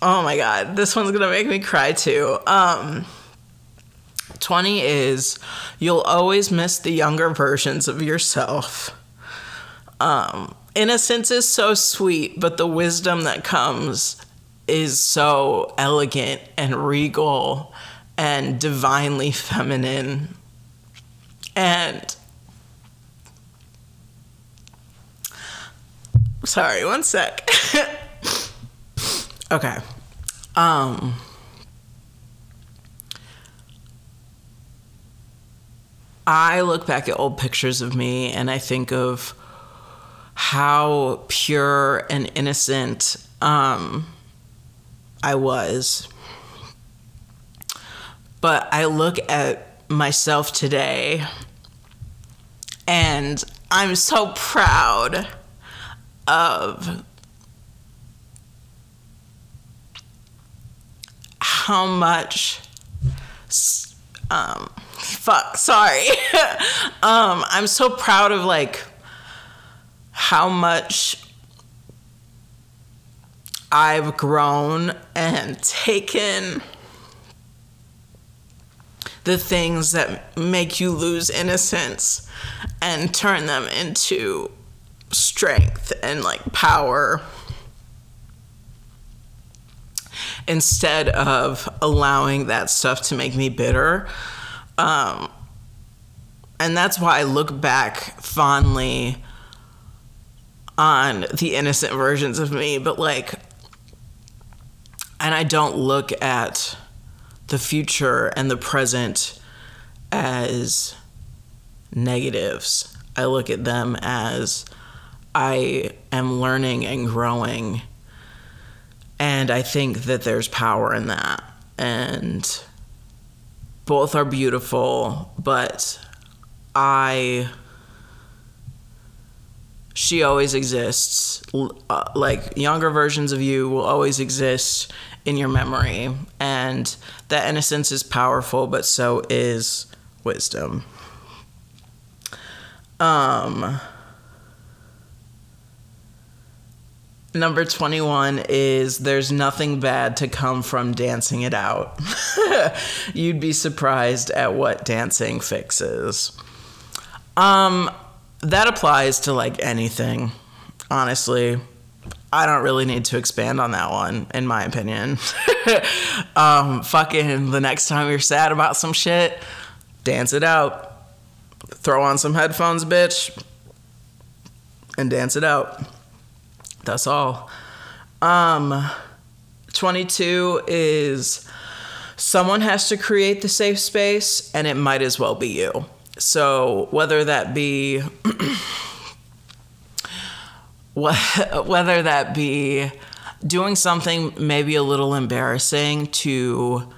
my God, this one's gonna make me cry too. 20 is, you'll always miss the younger versions of yourself. Innocence is so sweet, but the wisdom that comes is so elegant and regal and divinely feminine. And sorry, one sec. Okay. I look back at old pictures of me and I think of how pure and innocent I was. But I look at myself today and I'm so proud of how much I'm so proud of how much I've grown and taken the things that make you lose innocence and turn them into strength and power, instead of allowing that stuff to make me bitter. And that's why I look back fondly on the innocent versions of me, but and I don't look at the future and the present as negatives. I look at them as I am learning and growing. And I think that there's power in that. And both are beautiful, but she always exists. Younger versions of you will always exist in your memory. And that innocence is powerful, but so is wisdom. Number 21 is, there's nothing bad to come from dancing it out. You'd be surprised at what dancing fixes. That applies to anything, honestly. I don't really need to expand on that one, in my opinion. Fucking the next time you're sad about some shit, dance it out. Throw on some headphones, bitch, and dance it out. That's all. 22 is, someone has to create the safe space, and it might as well be you. So whether that be, whether that be doing something maybe a little embarrassing to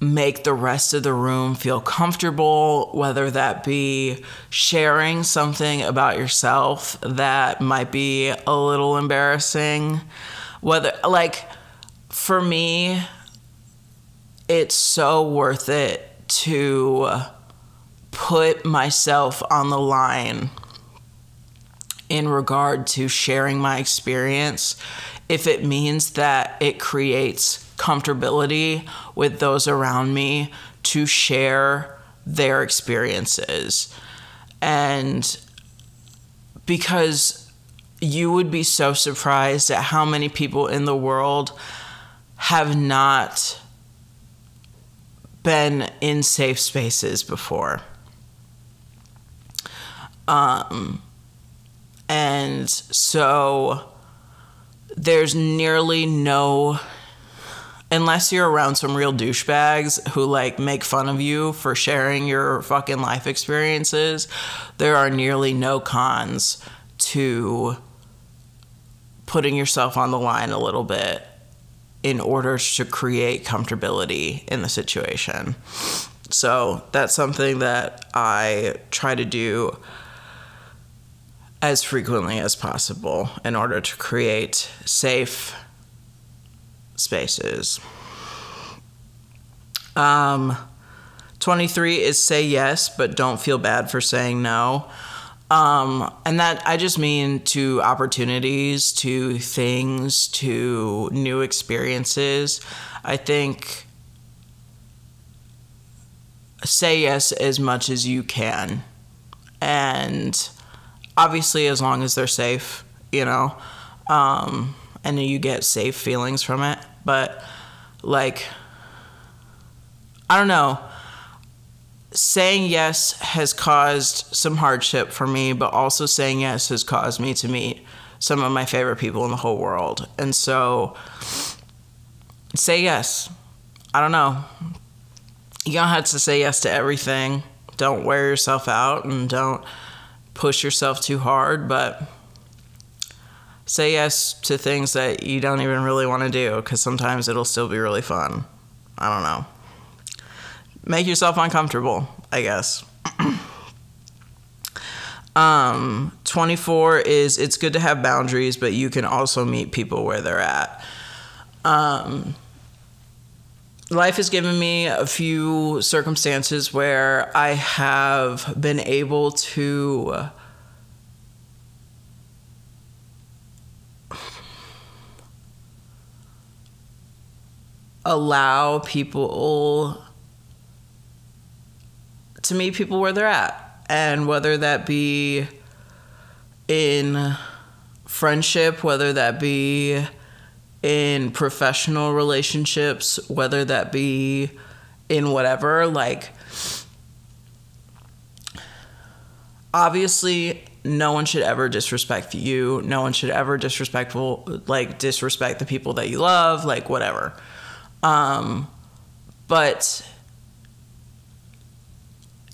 make the rest of the room feel comfortable, whether that be sharing something about yourself that might be a little embarrassing, whether, like, for me, it's so worth it to put myself on the line in regard to sharing my experience if it means that it creates comfortability with those around me to share their experiences. And because you would be so surprised at how many people in the world have not been in safe spaces before. And so there's nearly no, unless you're around some real douchebags who like make fun of you for sharing your fucking life experiences, there are nearly no cons to putting yourself on the line a little bit in order to create comfortability in the situation. So that's something that I try to do as frequently as possible in order to create safe spaces. 23 is say yes, but don't feel bad for saying no. And that I just mean to opportunities, to things, to new experiences. I think say yes as much as you can. And obviously, as long as they're safe, you know, and you get safe feelings from it. But, like, I don't know. Saying yes has caused some hardship for me, but also saying yes has caused me to meet some of my favorite people in the whole world. And so, say yes. I don't know. You don't have to say yes to everything. Don't wear yourself out and don't push yourself too hard, but say yes to things that you don't even really want to do because sometimes it'll still be really fun. I don't know. Make yourself uncomfortable, I guess. 24 is it's good to have boundaries, but you can also meet people where they're at. Life has given me a few circumstances where I have been able to allow people to meet people where they're at. And whether that be in friendship, whether that be in professional relationships, whether that be in whatever, like, obviously no one should ever disrespect you. No one should ever disrespect the people that you love, like, whatever. But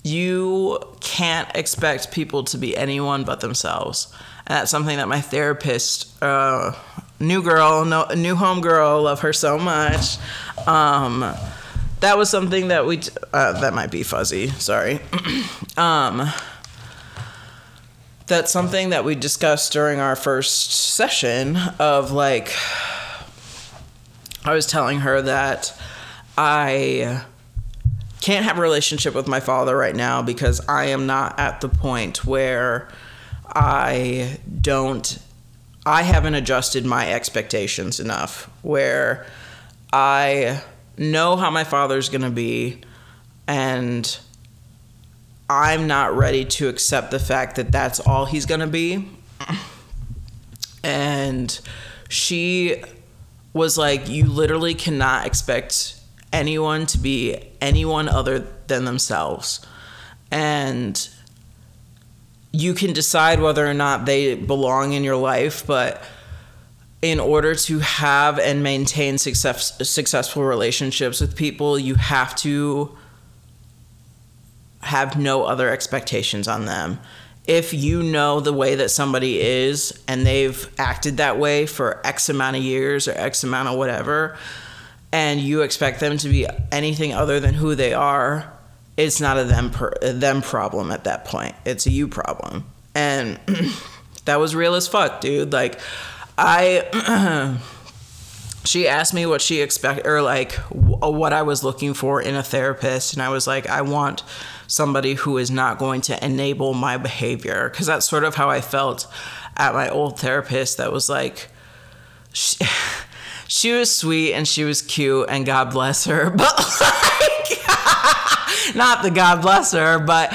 you can't expect people to be anyone but themselves. And that's something that my therapist, new homegirl, love her so much. That was something that we, that might be fuzzy, sorry. That's something that we discussed during our first session of, like, I was telling her that I can't have a relationship with my father right now because I am not at the point where I haven't adjusted my expectations enough where I know how my father's going to be, and I'm not ready to accept the fact that that's all he's going to be. And she was like, you literally cannot expect anyone to be anyone other than themselves. And you can decide whether or not they belong in your life, but in order to have and maintain successful relationships with people, you have to have no other expectations on them. If you know the way that somebody is and they've acted that way for X amount of years or X amount of whatever, and you expect them to be anything other than who they are, it's not a them problem at that point. It's a you problem. And that was real as fuck, dude. Like, she asked me what she expected, or like what I was looking for in a therapist. And I was like, I want somebody who is not going to enable my behavior. Cause that's sort of how I felt at my old therapist. That was like, she was sweet and she was cute and God bless her, but like, not the God bless her, but,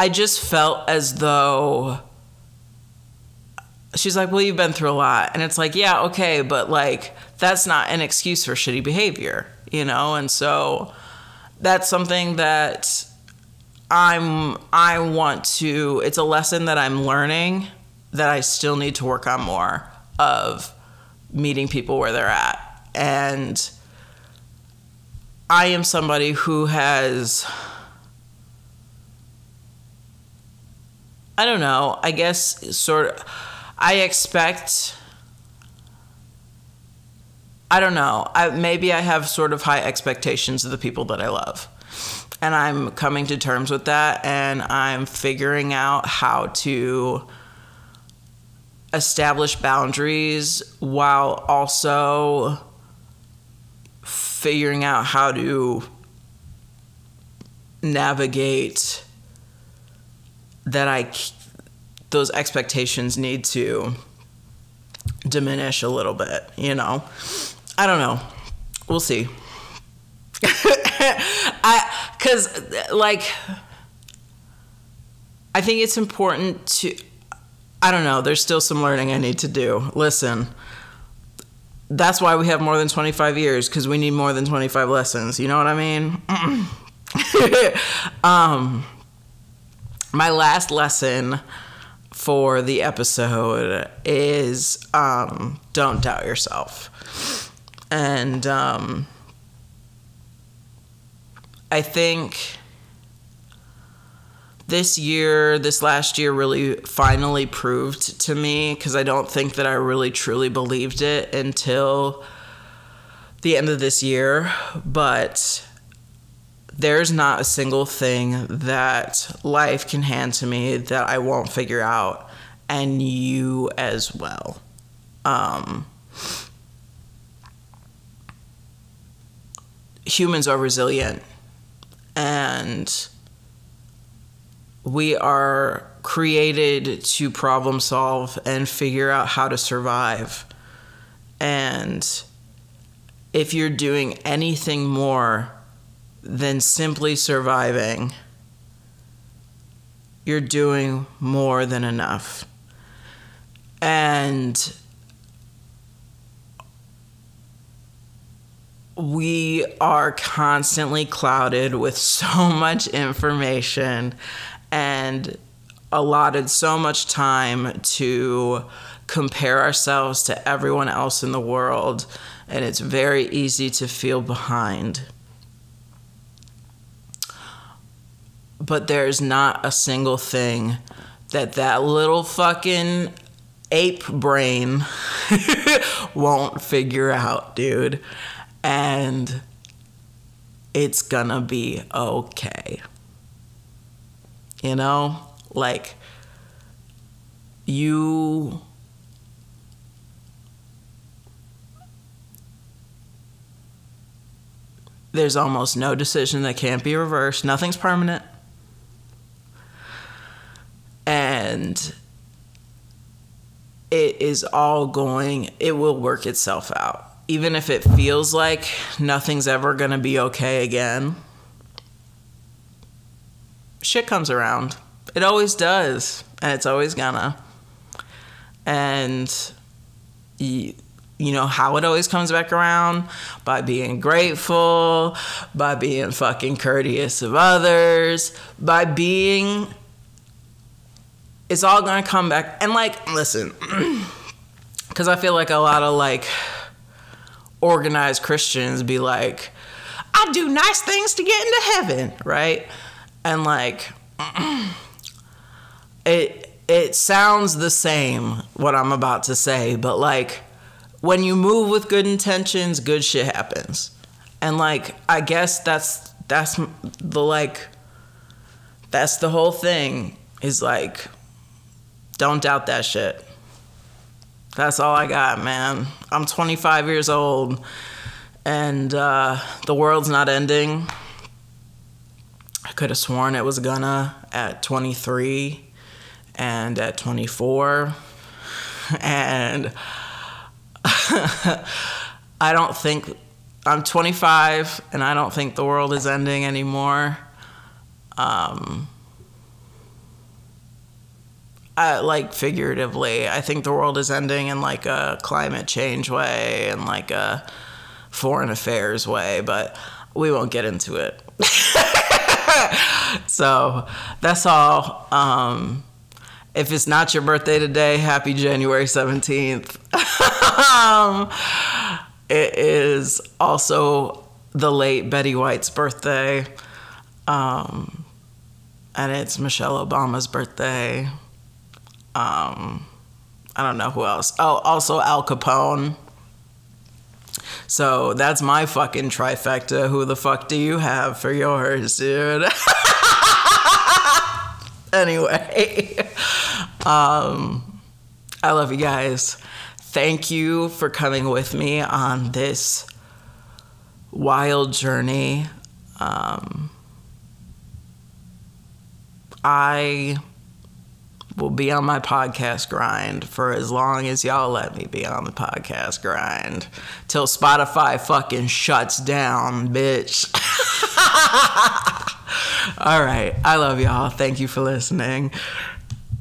I just felt as though she's like, well, you've been through a lot. And it's like, yeah, okay. But like, that's not an excuse for shitty behavior, you know? And so that's something that I want to, it's a lesson that I'm learning that I still need to work on more of, meeting people where they're at. And I am somebody who has, I don't know, I guess sort of, maybe I have sort of high expectations of the people that I love. And I'm coming to terms with that, and I'm figuring out how to establish boundaries while also figuring out how to navigate that those expectations need to diminish a little bit, you know? I don't know. We'll see. I think it's important to, I don't know. There's still some learning I need to do. Listen, that's why we have more than 25 years, because we need more than 25 lessons. You know what I mean? My last lesson for the episode is don't doubt yourself. And I think this last year really finally proved to me, because I don't think that I really truly believed it until the end of this year, but there's not a single thing that life can hand to me that I won't figure out, and you as well. Humans are resilient, and we are created to problem solve and figure out how to survive. And if you're doing anything more than simply surviving, you're doing more than enough. And we are constantly clouded with so much information and allotted so much time to compare ourselves to everyone else in the world, and it's very easy to feel behind. But there's not a single thing that little fucking ape brain won't figure out, dude. And it's gonna be okay. You know, like, there's almost no decision that can't be reversed. Nothing's permanent. And it will work itself out. Even if it feels like nothing's ever gonna be okay again, shit comes around. It always does, and it's always gonna. And you know how it always comes back around? By being grateful, by being fucking courteous of others, by being, it's all gonna come back. And like, listen, because I feel like a lot of like organized Christians be like, I do nice things to get into heaven, right? And like, it sounds the same, what I'm about to say, but like, when you move with good intentions, good shit happens. And like, I guess that's the whole thing, is like, don't doubt that shit. That's all I got, man. I'm 25 years old and the world's not ending. I could have sworn it was gonna at 23 and at 24. And I don't think, I'm 25 and I don't think the world is ending anymore. Like figuratively, I think the world is ending in like a climate change way and like a foreign affairs way, but we won't get into it. So that's all. If it's not your birthday today, happy January 17th. It is also the late Betty White's birthday. And it's Michelle Obama's birthday. I don't know who else. Oh, also Al Capone. So that's my fucking trifecta. Who the fuck do you have for yours, dude? Anyway, I love you guys. Thank you for coming with me on this wild journey. I will be on my podcast grind for as long as y'all let me be on the podcast grind. Till Spotify fucking shuts down, bitch. All right. I love y'all. Thank you for listening.